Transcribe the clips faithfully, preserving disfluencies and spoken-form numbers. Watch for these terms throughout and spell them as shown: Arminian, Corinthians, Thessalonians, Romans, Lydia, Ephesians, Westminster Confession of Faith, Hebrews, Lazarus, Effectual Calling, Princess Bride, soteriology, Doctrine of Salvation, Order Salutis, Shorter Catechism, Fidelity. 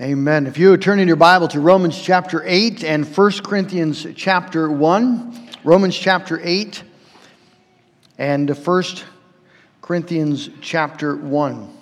Amen. If you would turn in your Bible to Romans chapter eight and First Corinthians chapter one. Romans chapter eight and First Corinthians chapter one.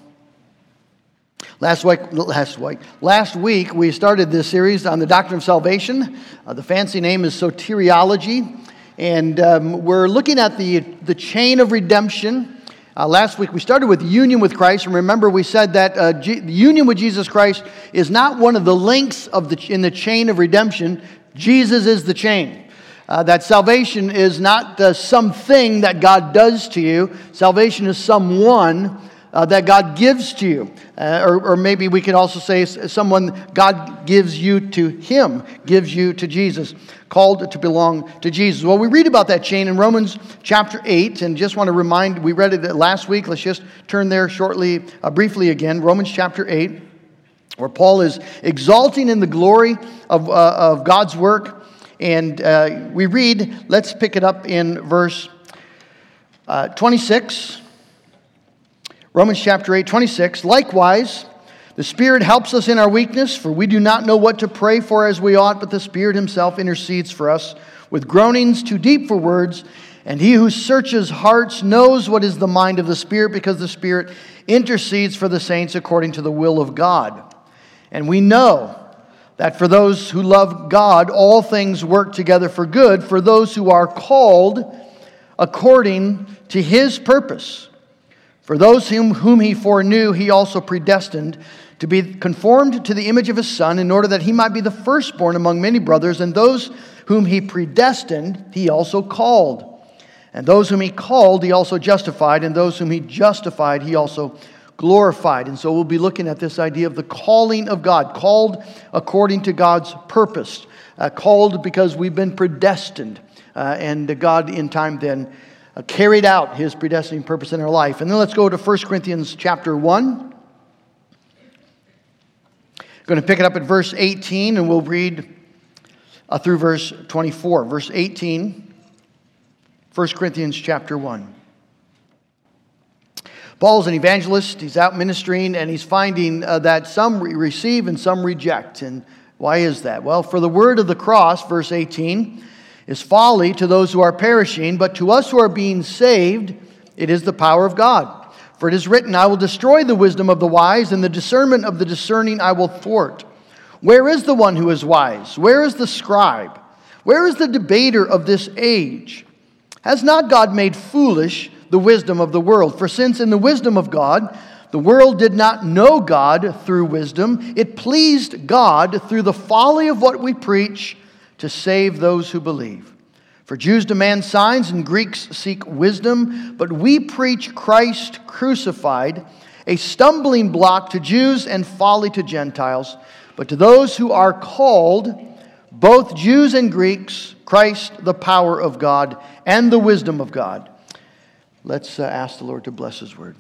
Last week, last week, last week we started this series on the Doctrine of Salvation. Uh, the fancy name is soteriology. And um, we're looking at the, the chain of redemption. Uh, last week we started with union with Christ, and remember we said that uh, G- union with Jesus Christ is not one of the links of the ch- in the chain of redemption. Jesus is the chain. Uh, that salvation is not uh, something that God does to you. Salvation is someone uh, that God gives to you, uh, or, or maybe we could also say someone God gives you to Him, gives you to Jesus. Called to belong to Jesus. Well, we read about that chain in Romans chapter eight, and just want to remind, we read it last week. Let's just turn there shortly, uh, briefly again. Romans chapter eight, where Paul is exalting in the glory of, uh, of God's work. And uh, we read, let's pick it up in verse uh, twenty-six. Romans chapter eight, twenty-six. Likewise, the Spirit helps us in our weakness, for we do not know what to pray for as we ought, but the Spirit Himself intercedes for us with groanings too deep for words. And He who searches hearts knows what is the mind of the Spirit, because the Spirit intercedes for the saints according to the will of God. And we know that for those who love God, all things work together for good, for those who are called according to His purpose. For those whom, whom He foreknew, He also predestined to be conformed to the image of His Son, in order that He might be the firstborn among many brothers. And those whom He predestined, He also called. And those whom He called, He also justified. And those whom He justified, He also glorified. And so we'll be looking at this idea of the calling of God, called according to God's purpose, uh, called because we've been predestined, uh, and God in time then Uh, carried out His predestined purpose in our life. And then let's go to First Corinthians chapter one. I'm going to pick it up at verse eighteen, and we'll read uh, through verse twenty-four. Verse eighteen, First Corinthians chapter one. Paul's an evangelist. He's out ministering, and he's finding uh, that some re- receive and some reject. And why is that? Well, for the word of the cross, verse eighteen, is folly to those who are perishing, but to us who are being saved, it is the power of God. For it is written, I will destroy the wisdom of the wise, and the discernment of the discerning I will thwart. Where is the one who is wise? Where is the scribe? Where is the debater of this age? Has not God made foolish the wisdom of the world? For since in the wisdom of God, the world did not know God through wisdom, it pleased God through the folly of what we preach, to save those who believe. For Jews demand signs and Greeks seek wisdom, but we preach Christ crucified, a stumbling block to Jews and folly to Gentiles. But to those who are called, both Jews and Greeks, Christ the power of God and the wisdom of God. Let's uh, ask the Lord to bless His word.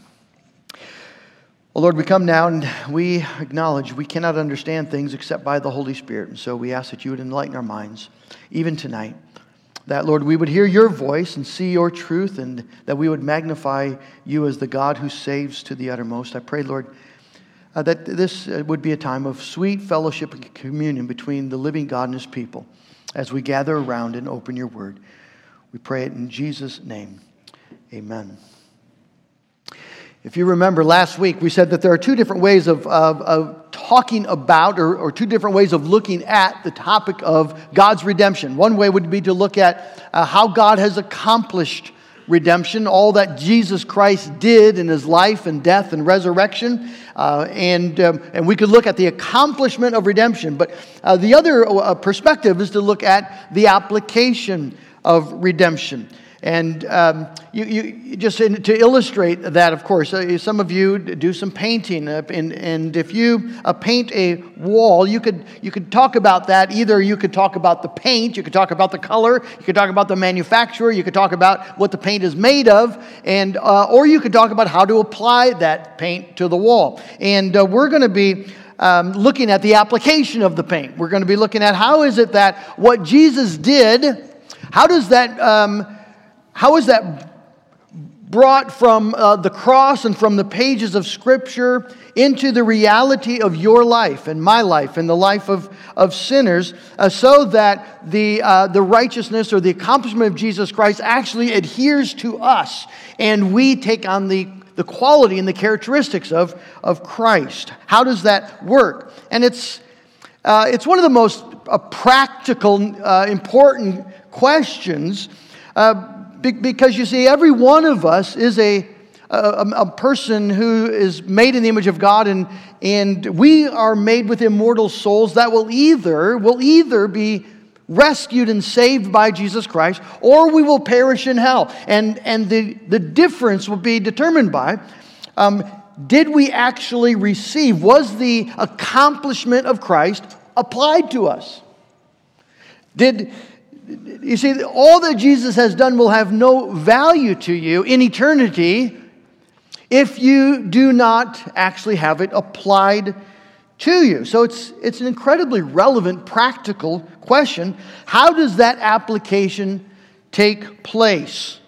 Well, Lord, we come now and we acknowledge we cannot understand things except by the Holy Spirit. And so we ask that You would enlighten our minds, even tonight, that, Lord, we would hear Your voice and see Your truth, and that we would magnify You as the God who saves to the uttermost. I pray, Lord, uh, that this would be a time of sweet fellowship and communion between the living God and His people as we gather around and open Your word. We pray it in Jesus' name. Amen. If you remember last week, we said that there are two different ways of, of, of talking about or, or two different ways of looking at the topic of God's redemption. One way would be to look at uh, how God has accomplished redemption, all that Jesus Christ did in His life and death and resurrection. Uh, and, um, and we could look at the accomplishment of redemption. But uh, the other uh, perspective is to look at the application of redemption. And um, you, you, just in, to illustrate that, of course, uh, some of you do some painting, uh, and, and if you uh, paint a wall, you could you could talk about that. Either you could talk about the paint, you could talk about the color, you could talk about the manufacturer, you could talk about what the paint is made of, and uh, or you could talk about how to apply that paint to the wall. And uh, we're going to be um, looking at the application of the paint. We're going to be looking at how is it that what Jesus did, how does that um, How is that brought from uh, the cross and from the pages of Scripture into the reality of your life and my life and the life of, of sinners, uh, so that the, uh, the righteousness or the accomplishment of Jesus Christ actually adheres to us, and we take on the the quality and the characteristics of, of Christ. How does that work? And it's uh, it's one of the most uh, practical, uh, important questions uh, be- because, you see, every one of us is a, a a person who is made in the image of God, and and we are made with immortal souls that will either will either be rescued and saved by Jesus Christ, or we will perish in hell. And, and the, the difference will be determined by, um, did we actually receive, was the accomplishment of Christ applied to us? Did, you see, all that Jesus has done will have no value to you in eternity if you do not actually have it applied to you. To you. So it's it's an incredibly relevant, practical question. How does that application take place?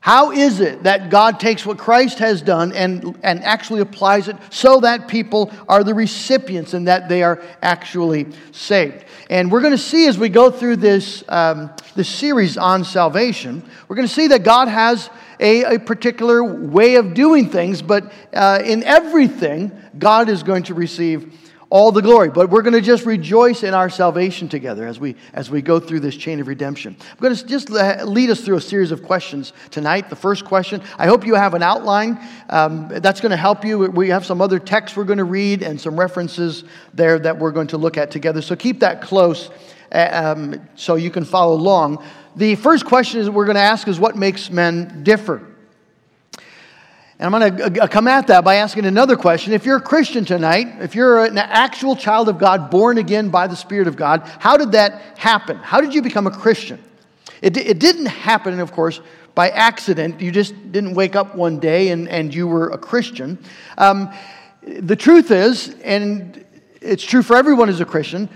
How is it that God takes what Christ has done and, and actually applies it so that people are the recipients and that they are actually saved? And we're going to see as we go through this, um, this series on salvation, we're going to see that God has a, a particular way of doing things, but uh, in everything, God is going to receive all the glory. But we're going to just rejoice in our salvation together as we as we go through this chain of redemption. I'm going to just lead us through a series of questions tonight. The first question, I hope you have an outline. Um, that's going to help you. We have some other texts we're going to read and some references there that we're going to look at together. So keep that close um, so you can follow along. The first question is we're going to ask is, what makes men differ? And I'm going to come at that by asking another question. If you're a Christian tonight, if you're an actual child of God, born again by the Spirit of God, how did that happen? How did you become a Christian? It, it didn't happen, of course, by accident. You just didn't wake up one day and, and you were a Christian. Um, the truth is, and it's true for everyone who's a Christian,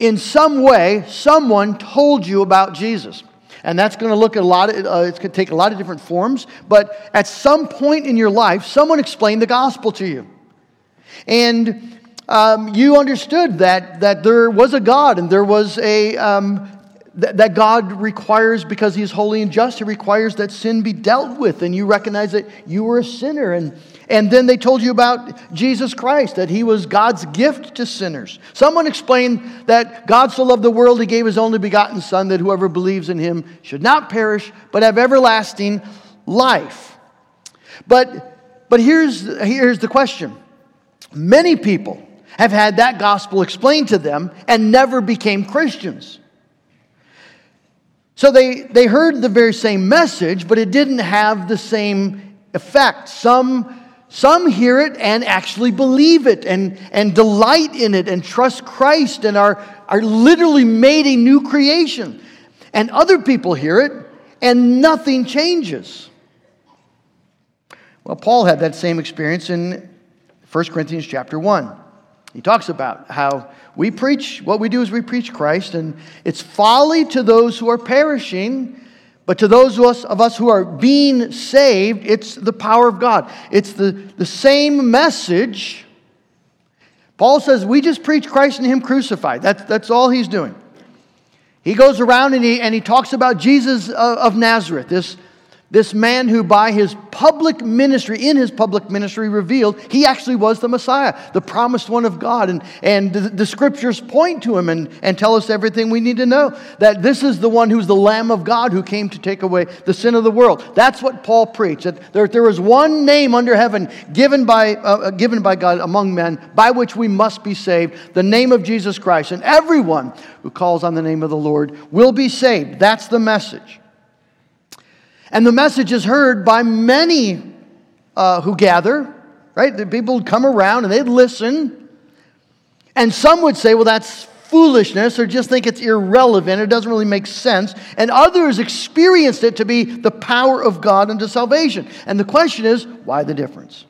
in some way, someone told you about Jesus. And that's going to look at a lot of, uh, it's going to take a lot of different forms, but at some point in your life, someone explained the gospel to you. And um, you understood that that there was a God, and there was a, um, th- that God requires, because He's holy and just, He requires that sin be dealt with, and you recognize that you were a sinner. And, and then they told you about Jesus Christ, that He was God's gift to sinners. Someone explained that God so loved the world, He gave His only begotten Son, that whoever believes in Him should not perish, but have everlasting life. But, but here's, here's the question. Many people have had that gospel explained to them and never became Christians. So they, they heard the very same message, but it didn't have the same effect. Some... Some hear it and actually believe it and, and delight in it and trust Christ and are, are literally made a new creation. And other people hear it and nothing changes. Well, Paul had that same experience in First Corinthians chapter one. He talks about how we preach, what we do is we preach Christ, and it's folly to those who are perishing. But to those of us who are being saved, it's the power of God. It's the, the same message. Paul says we just preach Christ and Him crucified. That's, that's all he's doing. He goes around and he, and he talks about Jesus of Nazareth, this, this man who by his public ministry, in his public ministry revealed, he actually was the Messiah, the promised one of God. And, and the, the scriptures point to him and, and tell us everything we need to know, that this is the one who's the Lamb of God who came to take away the sin of the world. That's what Paul preached, that there, there was one name under heaven given by, uh, given by God among men by which we must be saved, the name of Jesus Christ. And everyone who calls on the name of the Lord will be saved. That's the message. And the message is heard by many uh, who gather, right? The people would come around and they'd listen. And some would say, well, that's foolishness, or just think it's irrelevant. It doesn't really make sense. And others experienced it to be the power of God unto salvation. And the question is, why the difference?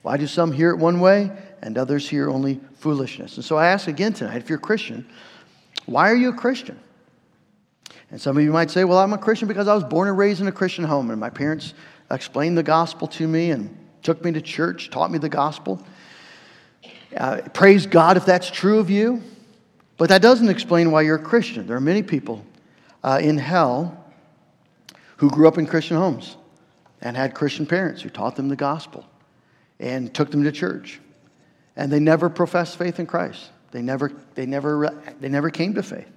Why do some hear it one way and others hear only foolishness? And so I ask again tonight, if you're a Christian, why are you a Christian? And some of you might say, well, I'm a Christian because I was born and raised in a Christian home, and my parents explained the gospel to me, and took me to church, taught me the gospel. Uh, praise God if that's true of you. But that doesn't explain why you're a Christian. There are many people uh, in hell who grew up in Christian homes and had Christian parents who taught them the gospel and took them to church. And they never professed faith in Christ. They never, they never, they never came to faith.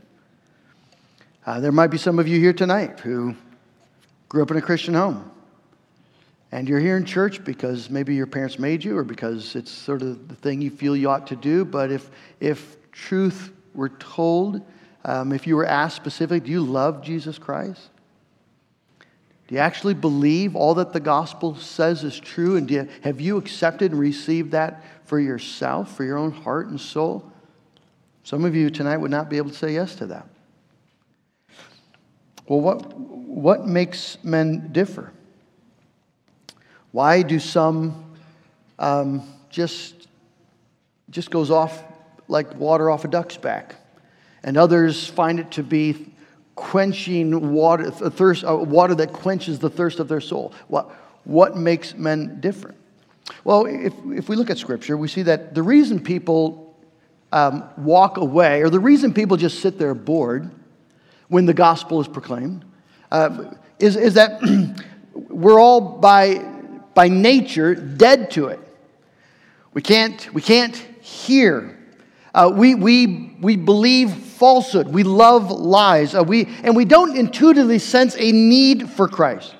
Uh, there might be some of you here tonight who grew up in a Christian home. And you're here in church because maybe your parents made you or because it's sort of the thing you feel you ought to do. But if if truth were told, um, if you were asked specifically, do you love Jesus Christ? Do you actually believe all that the gospel says is true? And do you, have you accepted and received that for yourself, for your own heart and soul? Some of you tonight would not be able to say yes to that. Well, what what makes men differ? Why do some um, just, just goes off like water off a duck's back? And others find it to be quenching water, thirst, uh, water that quenches the thirst of their soul. What, what makes men different? Well, if, if we look at Scripture, we see that the reason people um, walk away, or the reason people just sit there bored when the gospel is proclaimed, uh, is, is that we're all by... by nature, dead to it. We can't, we can't hear. Uh, we, we, we believe falsehood. We love lies. Uh, we, and we don't intuitively sense a need for Christ.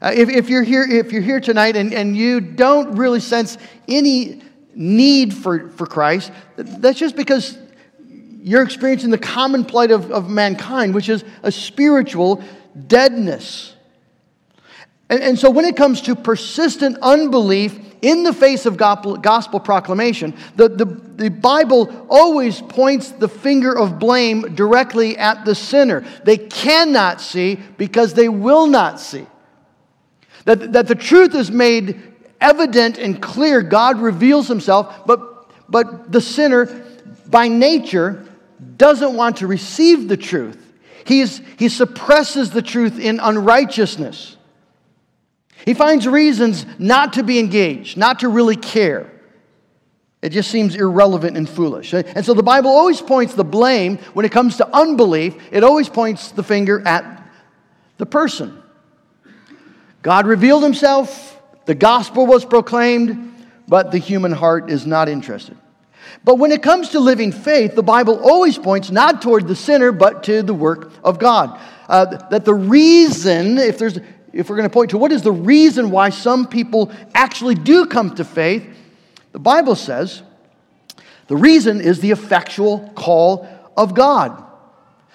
Uh, if, if, you're here, if you're here tonight and, and you don't really sense any need for, for Christ, that's just because you're experiencing the common plight of, of mankind, which is a spiritual deadness. And, and so when it comes to persistent unbelief in the face of gospel proclamation, the, the, the Bible always points the finger of blame directly at the sinner. They cannot see because they will not see. That, that the truth is made evident and clear. God reveals himself, but, but the sinner by nature doesn't want to receive the truth. He's, he suppresses the truth in unrighteousness. He finds reasons not to be engaged, not to really care. It just seems irrelevant and foolish. And so the Bible always points the blame when it comes to unbelief. It always points the finger at the person. God revealed himself. The gospel was proclaimed. But the human heart is not interested. But when it comes to living faith, the Bible always points not toward the sinner, but to the work of God. Uh, that the reason, if there's... If we're going to point to what is the reason why some people actually do come to faith, the Bible says the reason is the effectual call of God.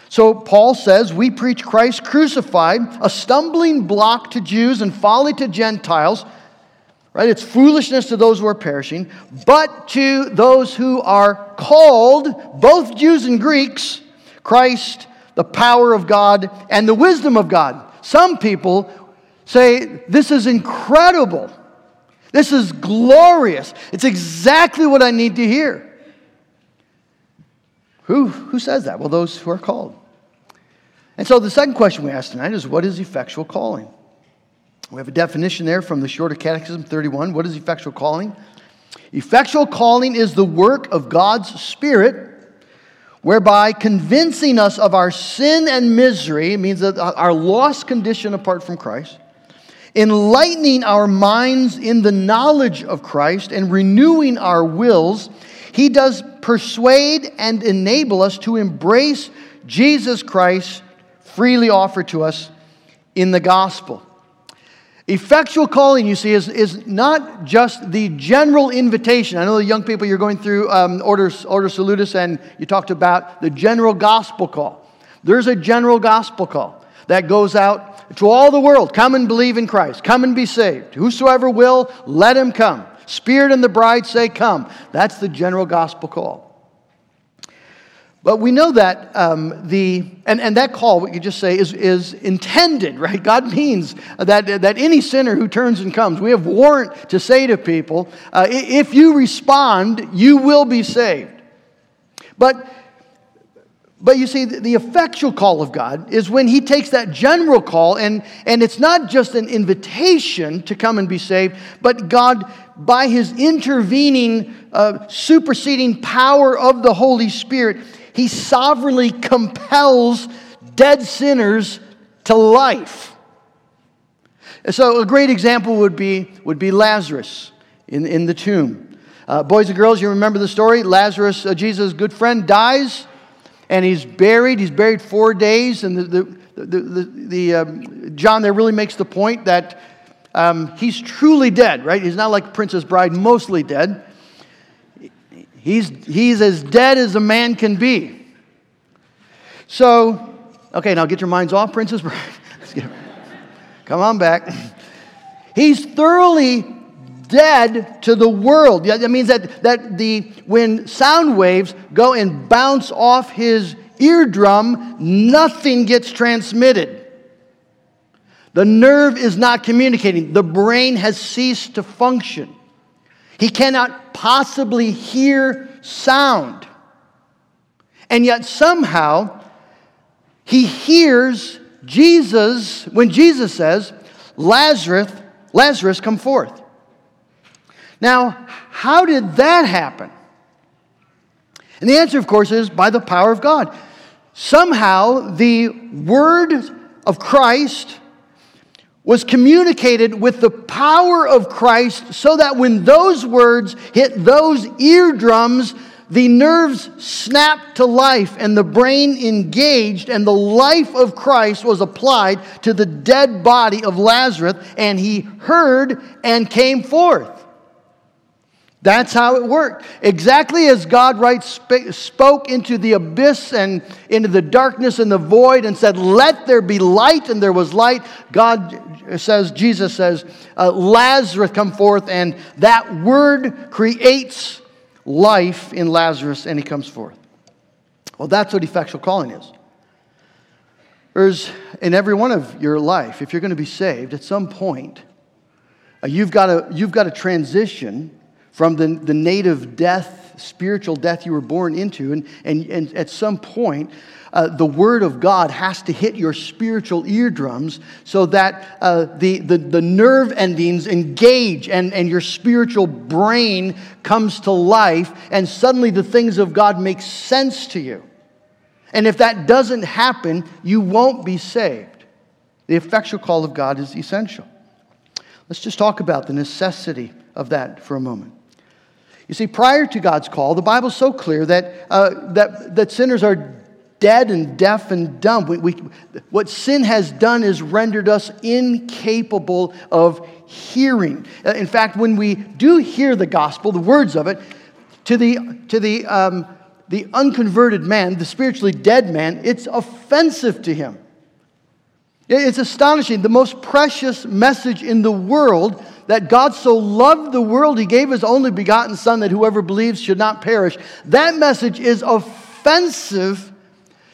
So Paul says, we preach Christ crucified, a stumbling block to Jews and folly to Gentiles. Right? It's foolishness to those who are perishing, but to those who are called, both Jews and Greeks, Christ, the power of God, and the wisdom of God. Some people say, this is incredible. This is glorious. It's exactly what I need to hear. Who, who says that? Well, those who are called. And so the second question we ask tonight is, what is effectual calling? We have a definition there from the Shorter Catechism thirty-one. What is effectual calling? Effectual calling is the work of God's Spirit, whereby convincing us of our sin and misery, means that our lost condition apart from Christ, enlightening our minds in the knowledge of Christ, and renewing our wills, he does persuade and enable us to embrace Jesus Christ freely offered to us in the gospel. Effectual calling, you see, is, is not just the general invitation. I know the young people, you're going through um, Order, Order Salutis, and you talked about the general gospel call. There's a general gospel call that goes out to all the world. Come and believe in Christ. Come and be saved. Whosoever will, let him come. Spirit and the bride say, come. That's the general gospel call. But we know that um, the, and, and that call, what you just say, is, is intended, right? God means that, that any sinner who turns and comes, we have warrant to say to people, uh, if you respond, you will be saved. But, But you see, the effectual call of God is when he takes that general call, and, and it's not just an invitation to come and be saved, but God, by his intervening, uh, superseding power of the Holy Spirit, he sovereignly compels dead sinners to life. So a great example would be, would be Lazarus in, in the tomb. Uh, boys and girls, you remember the story? Lazarus, uh, Jesus' good friend, dies. And he's buried. He's buried four days. And the, the, the, the, the um, John there really makes the point that um, he's truly dead, right? He's not like Princess Bride, mostly dead. He's, he's as dead as a man can be. So, okay, now get your minds off Princess Bride. Let's get, come on back. He's thoroughly dead to the world. That means that, that the when sound waves go and bounce off his eardrum, nothing gets transmitted. The nerve is not communicating. The brain has ceased to function. He cannot possibly hear sound. And yet somehow he hears Jesus when Jesus says, Lazarus, Lazarus, come forth. Now, how did that happen? And the answer, of course, is by the power of God. Somehow, the word of Christ was communicated with the power of Christ so that when those words hit those eardrums, the nerves snapped to life and the brain engaged, and the life of Christ was applied to the dead body of Lazarus, and he heard and came forth. That's how it worked. Exactly as God, right, sp- spoke into the abyss and into the darkness and the void and said, let there be light, and there was light. God says, Jesus says, uh, Lazarus, come forth, and that word creates life in Lazarus, and he comes forth. Well, that's what effectual calling is. There's, in every one of your life, if you're going to be saved, at some point, uh, you've got to you've got to transition from the, the native death, spiritual death you were born into. And, and, and at some point, uh, the word of God has to hit your spiritual eardrums so that uh, the, the, the nerve endings engage and, and your spiritual brain comes to life, and suddenly the things of God make sense to you. And if that doesn't happen, you won't be saved. The effectual call of God is essential. Let's just talk about the necessity of that for a moment. You see, prior to God's call, the Bible's so clear that uh, that that sinners are dead and deaf and dumb. We, we, what sin has done is rendered us incapable of hearing. In fact, when we do hear the gospel, the words of it, to the to the um, the unconverted man, the spiritually dead man, it's offensive to him. It's astonishing. The most precious message in the world, that God so loved the world, he gave his only begotten Son, that whoever believes should not perish. That message is offensive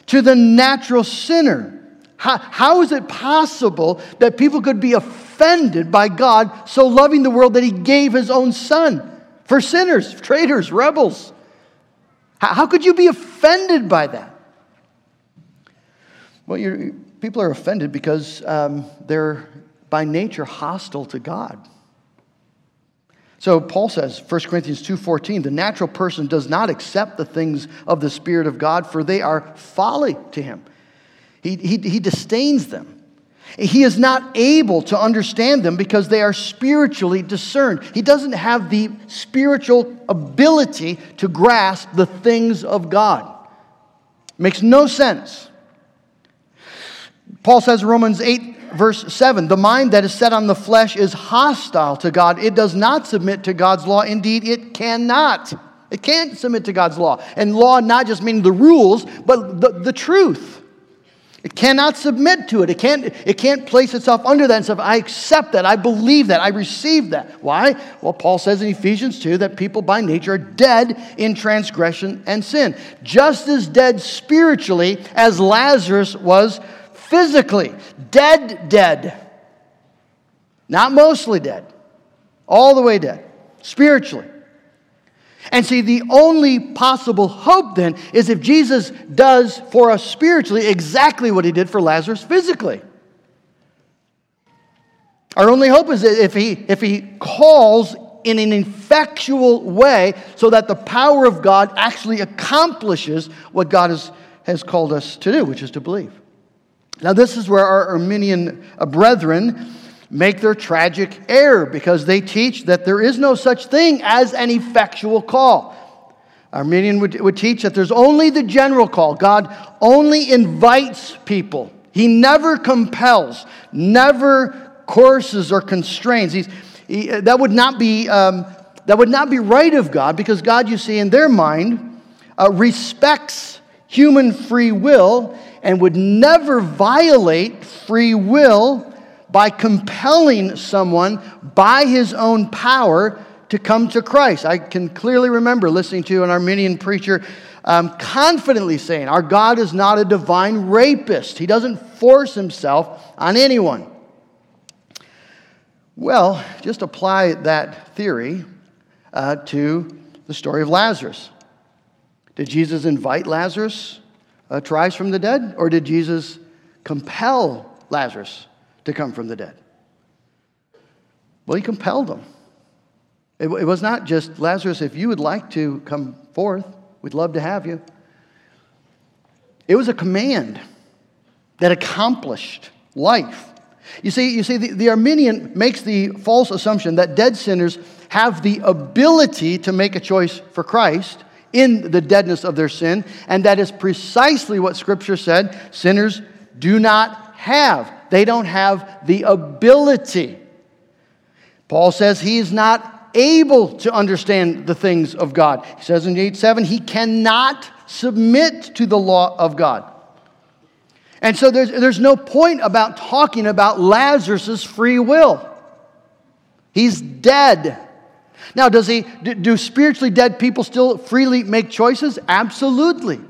to the natural sinner. How, how is it possible that people could be offended by God so loving the world that he gave his own Son for sinners, traitors, rebels? How, how could you be offended by that? Well, you're... People are offended because um, they're by nature hostile to God. So Paul says, First Corinthians two fourteen, the natural person does not accept the things of the Spirit of God, for they are folly to him. He, he, he disdains them. He is not able to understand them because they are spiritually discerned. He doesn't have the spiritual ability to grasp the things of God. Makes no sense. Paul says in Romans eight, verse seven, the mind that is set on the flesh is hostile to God. It does not submit to God's law. Indeed, it cannot. It can't submit to God's law. And law not just meaning the rules, but the, the truth. It cannot submit to it. It can't, it can't place itself under that and say, I accept that. I believe that. I receive that. Why? Well, Paul says in Ephesians two that people by nature are dead in transgression and sin. Just as dead spiritually as Lazarus was physically, dead, dead. Not mostly dead. All the way dead. Spiritually. And see, the only possible hope then is if Jesus does for us spiritually exactly what he did for Lazarus physically. Our only hope is if he, if he calls in an effectual way so that the power of God actually accomplishes what God has, has called us to do, which is to believe. Now, this is where our Arminian brethren make their tragic error, because they teach that there is no such thing as an effectual call. Arminian would, would teach that there's only the general call. God only invites people. He never compels, never coerces or constrains. He's, he, that would not be um, that would not be right of God, because God, you see, in their mind, uh, respects human free will and would never violate free will by compelling someone by his own power to come to Christ. I can clearly remember listening to an Arminian preacher um, confidently saying, our God is not a divine rapist. He doesn't force himself on anyone. Well, just apply that theory uh, to the story of Lazarus. Did Jesus invite Lazarus uh, to rise from the dead? Or did Jesus compel Lazarus to come from the dead? Well, he compelled them. It, it was not just, Lazarus, if you would like to come forth, we'd love to have you. It was a command that accomplished life. You see, you see, the, the Arminian makes the false assumption that dead sinners have the ability to make a choice for Christ in the deadness of their sin, and that is precisely what Scripture said sinners do not have. They don't have the ability. Paul says he is not able to understand the things of God. He says in eight seven, he cannot submit to the law of God. And so there's, there's no point about talking about Lazarus' free will. He's dead. Now, does he, do spiritually dead people still freely make choices? Absolutely.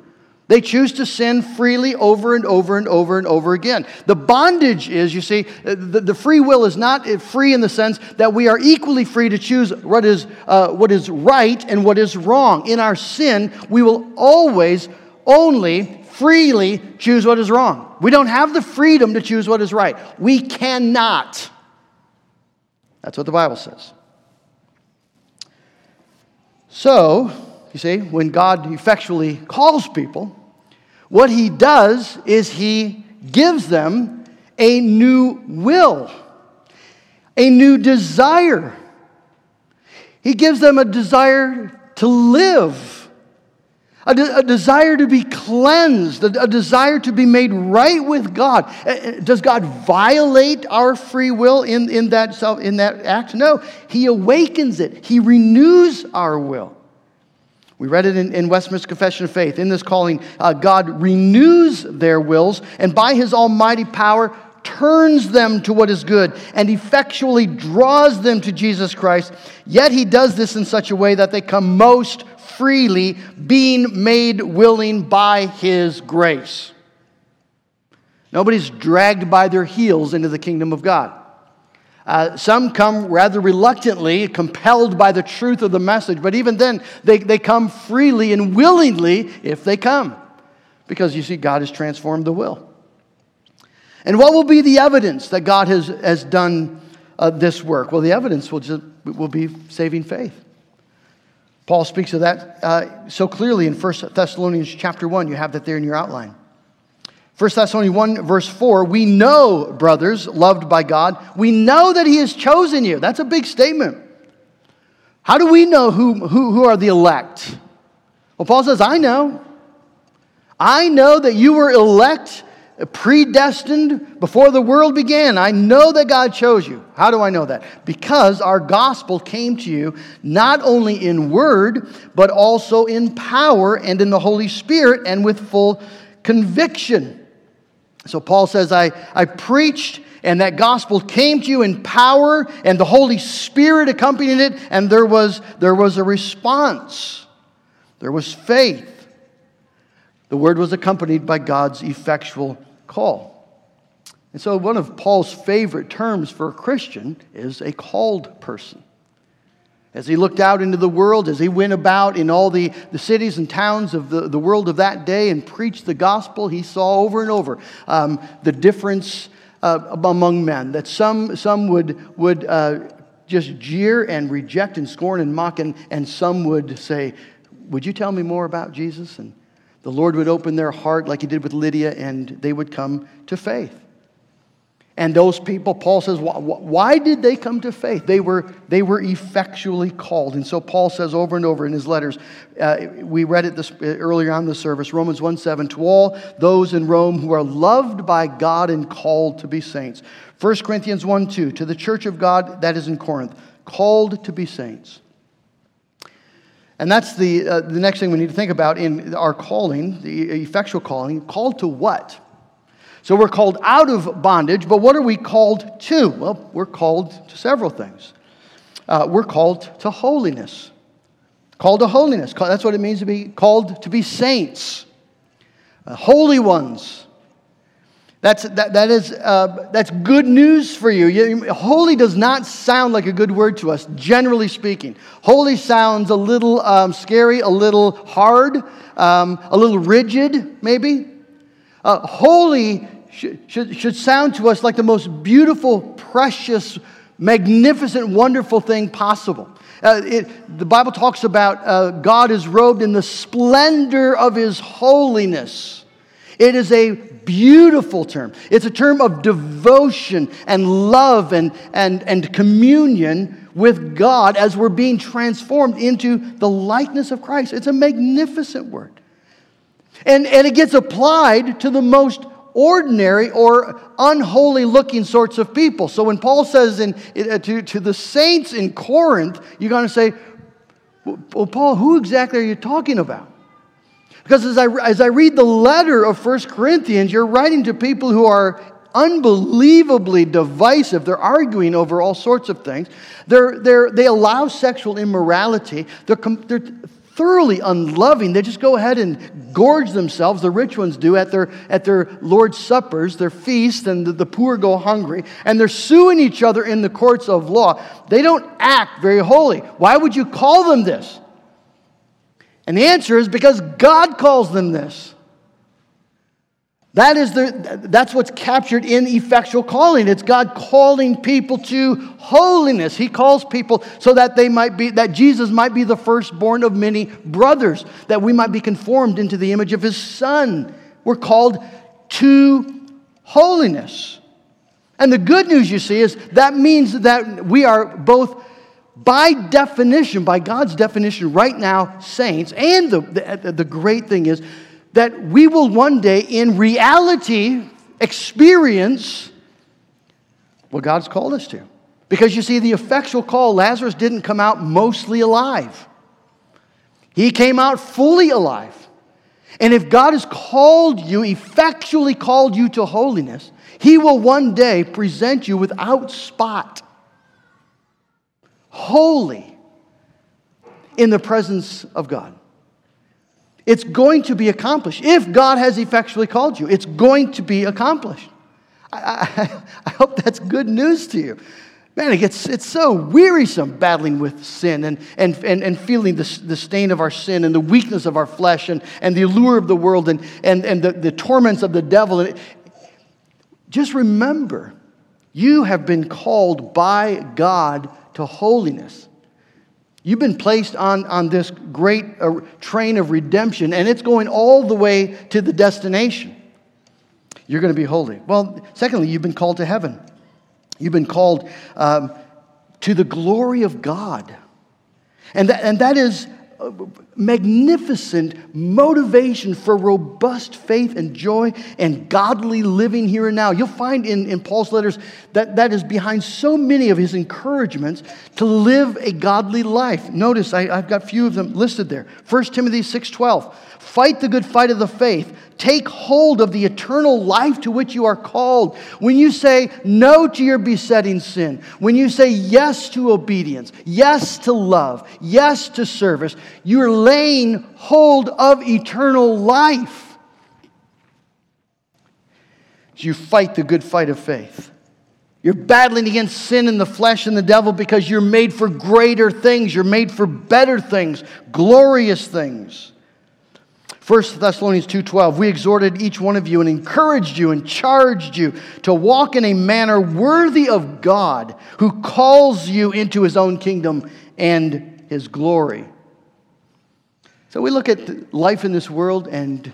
They choose to sin freely over and over and over and over again. The bondage is, you see, the, the free will is not free in the sense that we are equally free to choose what is uh, what is right and what is wrong. In our sin, we will always only freely choose what is wrong. We don't have the freedom to choose what is right. We cannot. That's what the Bible says. So, you see, when God effectually calls people, what he does is he gives them a new will, a new desire. He gives them a desire to live, a, de- a desire to be cleansed, a, a desire to be made right with God. Does God violate our free will in, in, that, self, in that act? No, he awakens it. He renews our will. We read it in, in Westminster Confession of Faith. In this calling, uh, God renews their wills and by his almighty power turns them to what is good and effectually draws them to Jesus Christ. Yet he does this in such a way that they come most freely, being made willing by his grace. Nobody's dragged by their heels into the kingdom of God. Uh, some come rather reluctantly, compelled by the truth of the message. But even then, they, they come freely and willingly if they come. Because, you see, God has transformed the will. And what will be the evidence that God has, has done uh, this work? Well, the evidence will, just, will be saving faith. Paul speaks of that uh, so clearly in First Thessalonians chapter one. You have that there in your outline. First Thessalonians one, verse four, we know, brothers, loved by God, we know that he has chosen you. That's a big statement. How do we know who, who, who are the elect? Well, Paul says, I know. I know that you were elect, predestined before the world began. I know that God chose you. How do I know that? Because our gospel came to you not only in word, but also in power and in the Holy Spirit and with full conviction. So Paul says, I, I preached and that gospel came to you in power and the Holy Spirit accompanied it, and there was, there was a response. There was faith. The word was accompanied by God's effectual call. And so one of Paul's favorite terms for a Christian is a called person. As he looked out into the world, as he went about in all the, the cities and towns of the, the world of that day and preached the gospel, he saw over and over um, the difference uh, among men. That some some would, would uh, just jeer and reject and scorn and mock, and, and some would say, would you tell me more about Jesus? And the Lord would open their heart like he did with Lydia, and they would come to faith. And those people, Paul says, why, why did they come to faith? They were, they were effectually called. And so Paul says over and over in his letters, uh, we read it this, uh, earlier on in the service, Romans one seven, to all those in Rome who are loved by God and called to be saints. First Corinthians one two, to the church of God that is in Corinth, called to be saints. And that's the, uh, the next thing we need to think about in our calling, the effectual calling. Called to what? So we're called out of bondage, but what are we called to? Well, we're called to several things. Uh, we're called to holiness. Called to holiness. That's what it means to be called to be saints. Uh, holy ones. That's, that, that is, uh, that's good news for you. you. Holy does not sound like a good word to us, generally speaking. Holy sounds a little um, scary, a little hard, um, a little rigid, maybe. Uh, holy should, should, should sound to us like the most beautiful, precious, magnificent, wonderful thing possible. Uh, it, the Bible talks about uh, God is robed in the splendor of his holiness. It is a beautiful term. It's a term of devotion and love and, and, and communion with God as we're being transformed into the likeness of Christ. It's a magnificent word. And, and it gets applied to the most ordinary or unholy-looking sorts of people. So when Paul says in, to, to the saints in Corinth, you're going to say, well, Paul, who exactly are you talking about? Because as I, as I read the letter of First Corinthians, you're writing to people who are unbelievably divisive. They're arguing over all sorts of things. They're, they're, they allow sexual immorality. They're... they're thoroughly unloving. They just go ahead and gorge themselves, the rich ones do, at their at their Lord's suppers, their feasts, and the, the poor go hungry. And they're suing each other in the courts of law. They don't act very holy. Why would you call them this? And the answer is because God calls them this. That is the, that's what's captured in effectual calling. It's God calling people to holiness. He calls people so that they might be, that Jesus might be the firstborn of many brothers, that we might be conformed into the image of his Son. We're called to holiness. And the good news, you see, is that means that we are both, by definition, by God's definition right now, saints. And the, the, the great thing is, that we will one day, in reality, experience what God's called us to. Because you see, the effectual call, Lazarus didn't come out mostly alive. He came out fully alive. And if God has called you, effectually called you to holiness, he will one day present you without spot, holy, in the presence of God. It's going to be accomplished. If God has effectually called you, it's going to be accomplished. I, I, I hope that's good news to you. Man, it gets, it's so wearisome battling with sin and, and, and, and feeling the, the stain of our sin and the weakness of our flesh and, and the allure of the world and, and, and the, the torments of the devil. Just remember, you have been called by God to holiness. You've been placed on, on this great uh, train of redemption, and it's going all the way to the destination. You're going to be holy. Well, secondly, you've been called to heaven. You've been called um, to the glory of God. And that, and that is a magnificent motivation for robust faith and joy and godly living here and now. You'll find in, in Paul's letters that that is behind so many of his encouragements to live a godly life. Notice, I, I've got a few of them listed there. First Timothy six twelve, fight the good fight of the faith. Take hold of the eternal life to which you are called. When you say no to your besetting sin, when you say yes to obedience, yes to love, yes to service, you're laying hold of eternal life. You fight the good fight of faith. You're battling against sin and the flesh and the devil because you're made for greater things. You're made for better things, glorious things. First Thessalonians two twelve, we exhorted each one of you and encouraged you and charged you to walk in a manner worthy of God, who calls you into his own kingdom and his glory. So we look at life in this world, and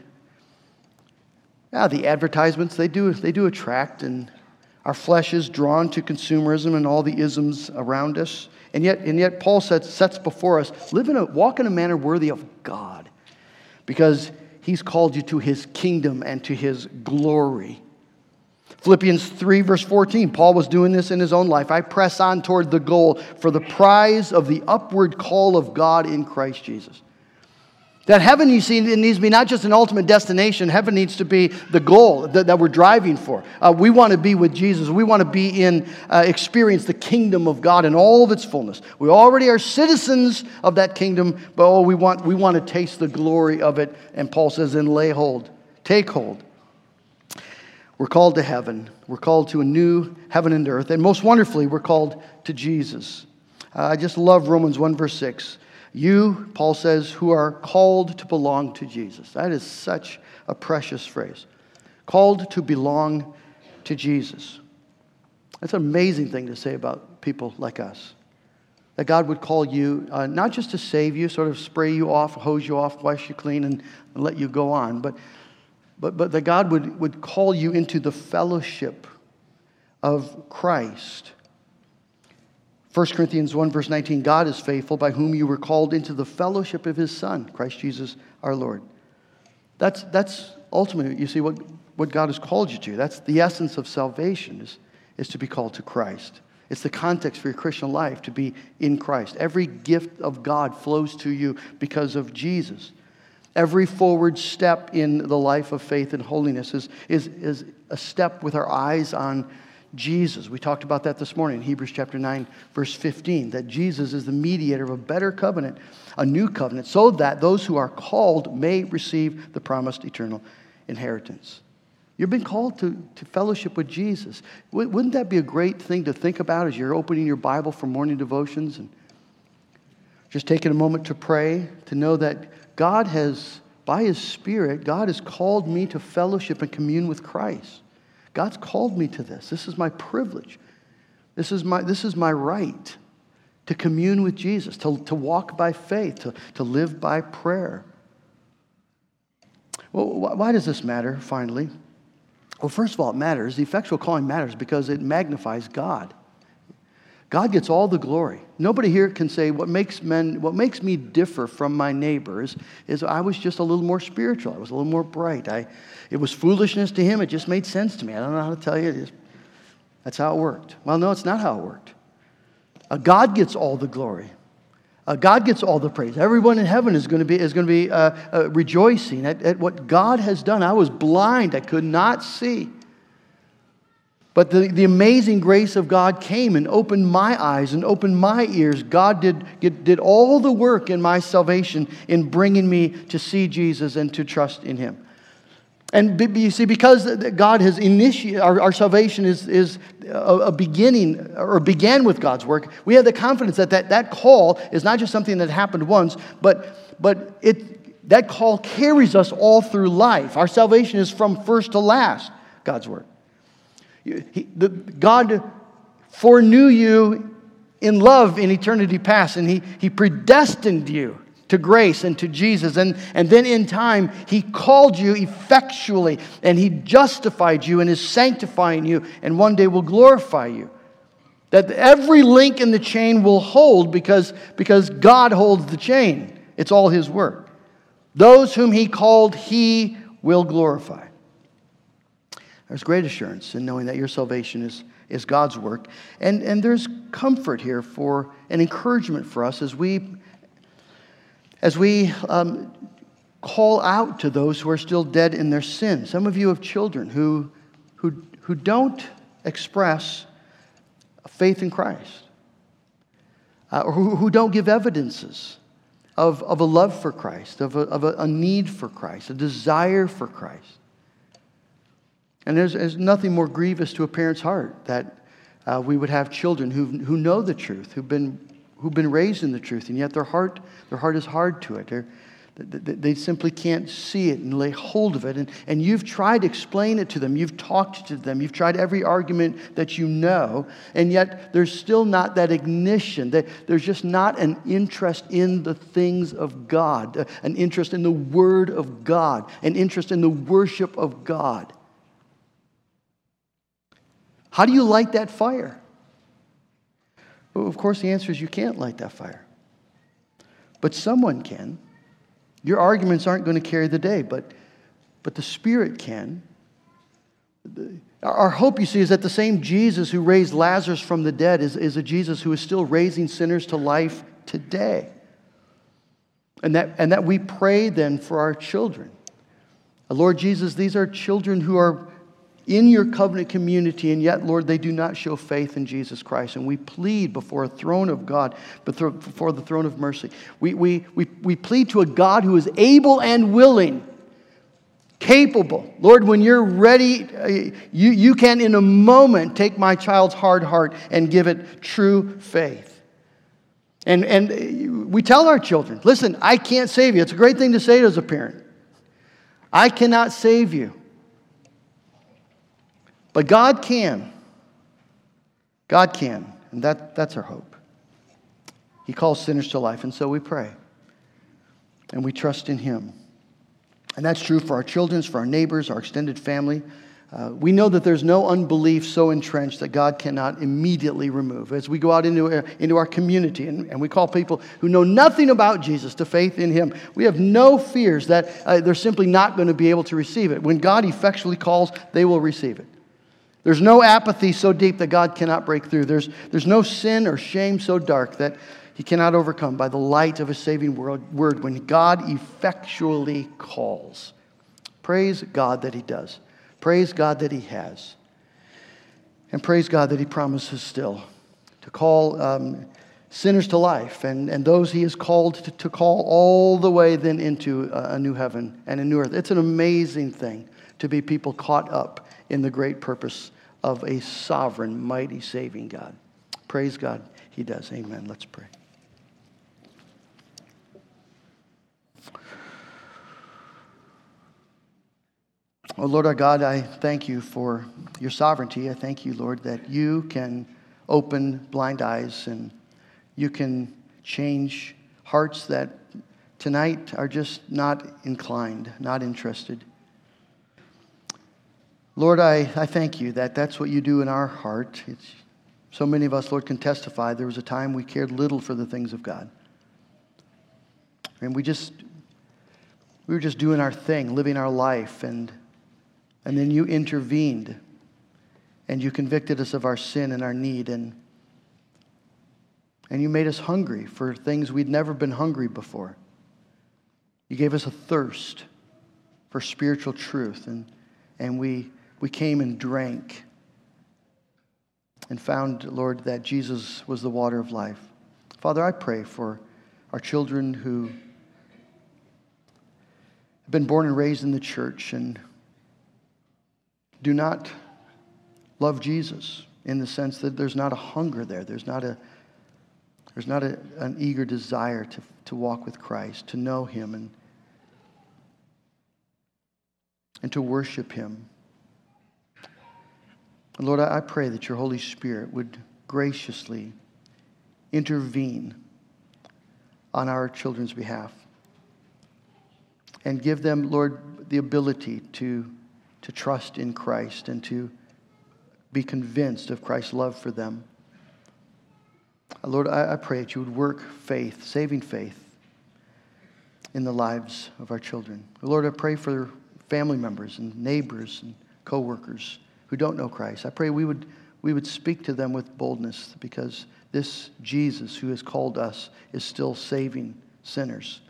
ah, the advertisements, they do, they do attract, and our flesh is drawn to consumerism and all the isms around us. And yet, and yet Paul sets, sets before us, live in a, walk in a manner worthy of God, because he's called you to his kingdom and to his glory. Philippians three verse fourteen, Paul was doing this in his own life. I press on toward the goal for the prize of the upward call of God in Christ Jesus. That heaven, you see, it needs to be not just an ultimate destination. Heaven needs to be the goal that, that we're driving for. Uh, we want to be with Jesus. We want to be in, uh, experience the kingdom of God in all of its fullness. We already are citizens of that kingdom, but oh, we want, we want to taste the glory of it. And Paul says, then lay hold, take hold. We're called to heaven. We're called to a new heaven and earth. And most wonderfully, we're called to Jesus. Uh, I just love Romans one verse six. You, Paul says, who are called to belong to Jesus. That is such a precious phrase. Called to belong to Jesus. That's an amazing thing to say about people like us. That God would call you, uh, not just to save you, sort of spray you off, hose you off, wash you clean, and, and let you go on, but but, but that God would, would call you into the fellowship of Christ. First Corinthians one verse nineteen, God is faithful, by whom you were called into the fellowship of his Son, Christ Jesus our Lord. That's, that's ultimately, you see, what, what God has called you to. That's the essence of salvation, is, is to be called to Christ. It's the context for your Christian life, to be in Christ. Every gift of God flows to you because of Jesus. Every forward step in the life of faith and holiness is, is, is a step with our eyes on Jesus. We talked about that this morning in Hebrews chapter nine, verse fifteen, that Jesus is the mediator of a better covenant, a new covenant, so that those who are called may receive the promised eternal inheritance. You've been called to, to fellowship with Jesus. Wouldn't that be a great thing to think about as you're opening your Bible for morning devotions and just taking a moment to pray, to know that God has, by his Spirit, God has called me to fellowship and commune with Christ. God's called me to this. This is my privilege. This is my, this is my right to commune with Jesus, to, to walk by faith, to, to live by prayer. Well, why does this matter, finally? Well, first of all, it matters. The effectual calling matters because it magnifies God. God gets all the glory. Nobody here can say, what makes men, what makes me differ from my neighbors is I was just a little more spiritual. I was a little more bright. I, it was foolishness to him. It just made sense to me. I don't know how to tell you. It just, that's how it worked. Well, no, it's not how it worked. Uh, God gets all the glory. Uh, God gets all the praise. Everyone in heaven is going to be, is going to be uh, uh, rejoicing at, at what God has done. I was blind. I could not see. But the, the amazing grace of God came and opened my eyes and opened my ears. God did, did, did all the work in my salvation in bringing me to see Jesus and to trust in him. And you see, because God has initiated, our, our salvation is, is a beginning, or began with God's work, we have the confidence that that, that call is not just something that happened once, but, but it, that call carries us all through life. Our salvation is from first to last, God's work. He, the, God foreknew you in love in eternity past, and he, he predestined you to grace and to Jesus. And, and then in time, he called you effectually, and he justified you and is sanctifying you, and one day will glorify you. That every link in the chain will hold because, because God holds the chain. It's all his work. Those whom he called, he will glorify. There's great assurance in knowing that your salvation is, is God's work. And, and there's comfort here for an encouragement for us as we as we um, call out to those who are still dead in their sin. Some of you have children who, who, who don't express faith in Christ, uh, or who, who don't give evidences of, of a love for Christ, of, a, of a, a need for Christ, a desire for Christ. And there's, there's nothing more grievous to a parent's heart that uh, we would have children who who know the truth, who've been who've been raised in the truth, and yet their heart their heart is hard to it. They're, They simply can't see it and lay hold of it. And, and you've tried to explain it to them. You've talked to them. You've tried every argument that you know. And yet there's still not that ignition. There's just not an interest in the things of God, an interest in the Word of God, an interest in the worship of God. How do you light that fire? Well, of course, the answer is you can't light that fire. But someone can. Your arguments aren't going to carry the day, but, but the Spirit can. The, our hope, you see, is that the same Jesus who raised Lazarus from the dead is, is a Jesus who is still raising sinners to life today. And that, and that we pray then for our children. Lord Jesus, these are children who are in your covenant community, and yet, Lord, they do not show faith in Jesus Christ. And we plead before a throne of God, before the throne of mercy. We, we, we, we plead to a God who is able and willing, capable. Lord, when you're ready, you, you can in a moment take my child's hard heart and give it true faith. And, and we tell our children, listen, I can't save you. It's a great thing to say as a parent. I cannot save you. But God can. God can. And that, that's our hope. He calls sinners to life, and so we pray. And we trust in Him. And that's true for our children, for our neighbors, our extended family. Uh, we know that there's no unbelief so entrenched that God cannot immediately remove. As we go out into, uh, into our community and, and we call people who know nothing about Jesus to faith in Him, we have no fears that uh, they're simply not going to be able to receive it. When God effectually calls, they will receive it. There's no apathy so deep that God cannot break through. There's, there's no sin or shame so dark that He cannot overcome by the light of His saving word when God effectually calls. Praise God that He does. Praise God that He has. And praise God that He promises still to call um, sinners to life and, and those He has called to, to call all the way then into a, a new heaven and a new earth. It's an amazing thing to be people caught up in the great purpose of a sovereign, mighty, saving God. Praise God, He does. Amen. Let's pray. Oh, Lord our God, I thank you for your sovereignty. I thank you, Lord, that you can open blind eyes and you can change hearts that tonight are just not inclined, not interested. Lord, I, I thank you that that's what you do in our heart. It's, so many of us, Lord, can testify there was a time we cared little for the things of God. And we just, we were just doing our thing, living our life, and, and then you intervened, and you convicted us of our sin and our need, and, and you made us hungry for things we'd never been hungry before. You gave us a thirst for spiritual truth, and, and we... We came and drank and found, Lord, that Jesus was the water of life. Father, I pray for our children who have been born and raised in the church and do not love Jesus in the sense that there's not a hunger there. There's not a there's not a, an eager desire to, to walk with Christ, to know Him and, and to worship Him. And Lord, I pray that your Holy Spirit would graciously intervene on our children's behalf and give them, Lord, the ability to, to trust in Christ and to be convinced of Christ's love for them. Lord, I, I pray that you would work faith, saving faith, in the lives of our children. Lord, I pray for family members and neighbors and co-workers who don't know Christ. I pray we would we would speak to them with boldness because this Jesus who has called us is still saving sinners.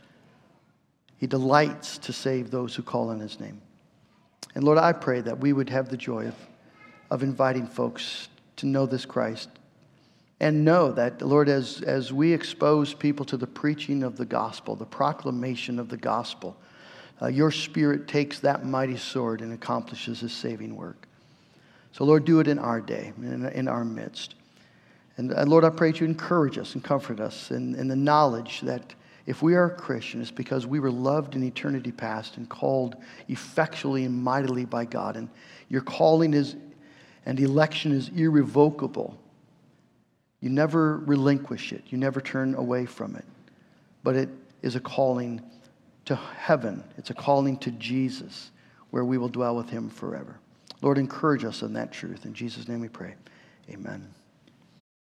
He delights to save those who call on His name. And Lord, I pray that we would have the joy of, of inviting folks to know this Christ and know that, Lord, as, as we expose people to the preaching of the gospel, the proclamation of the gospel, uh, your Spirit takes that mighty sword and accomplishes His saving work. So, Lord, do it in our day, in, in our midst. And, and, Lord, I pray that you encourage us and comfort us in, in the knowledge that if we are Christian, it's because we were loved in eternity past and called effectually and mightily by God. And your calling is and election is irrevocable. You never relinquish it. You never turn away from it. But it is a calling to heaven. It's a calling to Jesus, where we will dwell with him forever. Lord, encourage us in that truth. In Jesus' name we pray. Amen.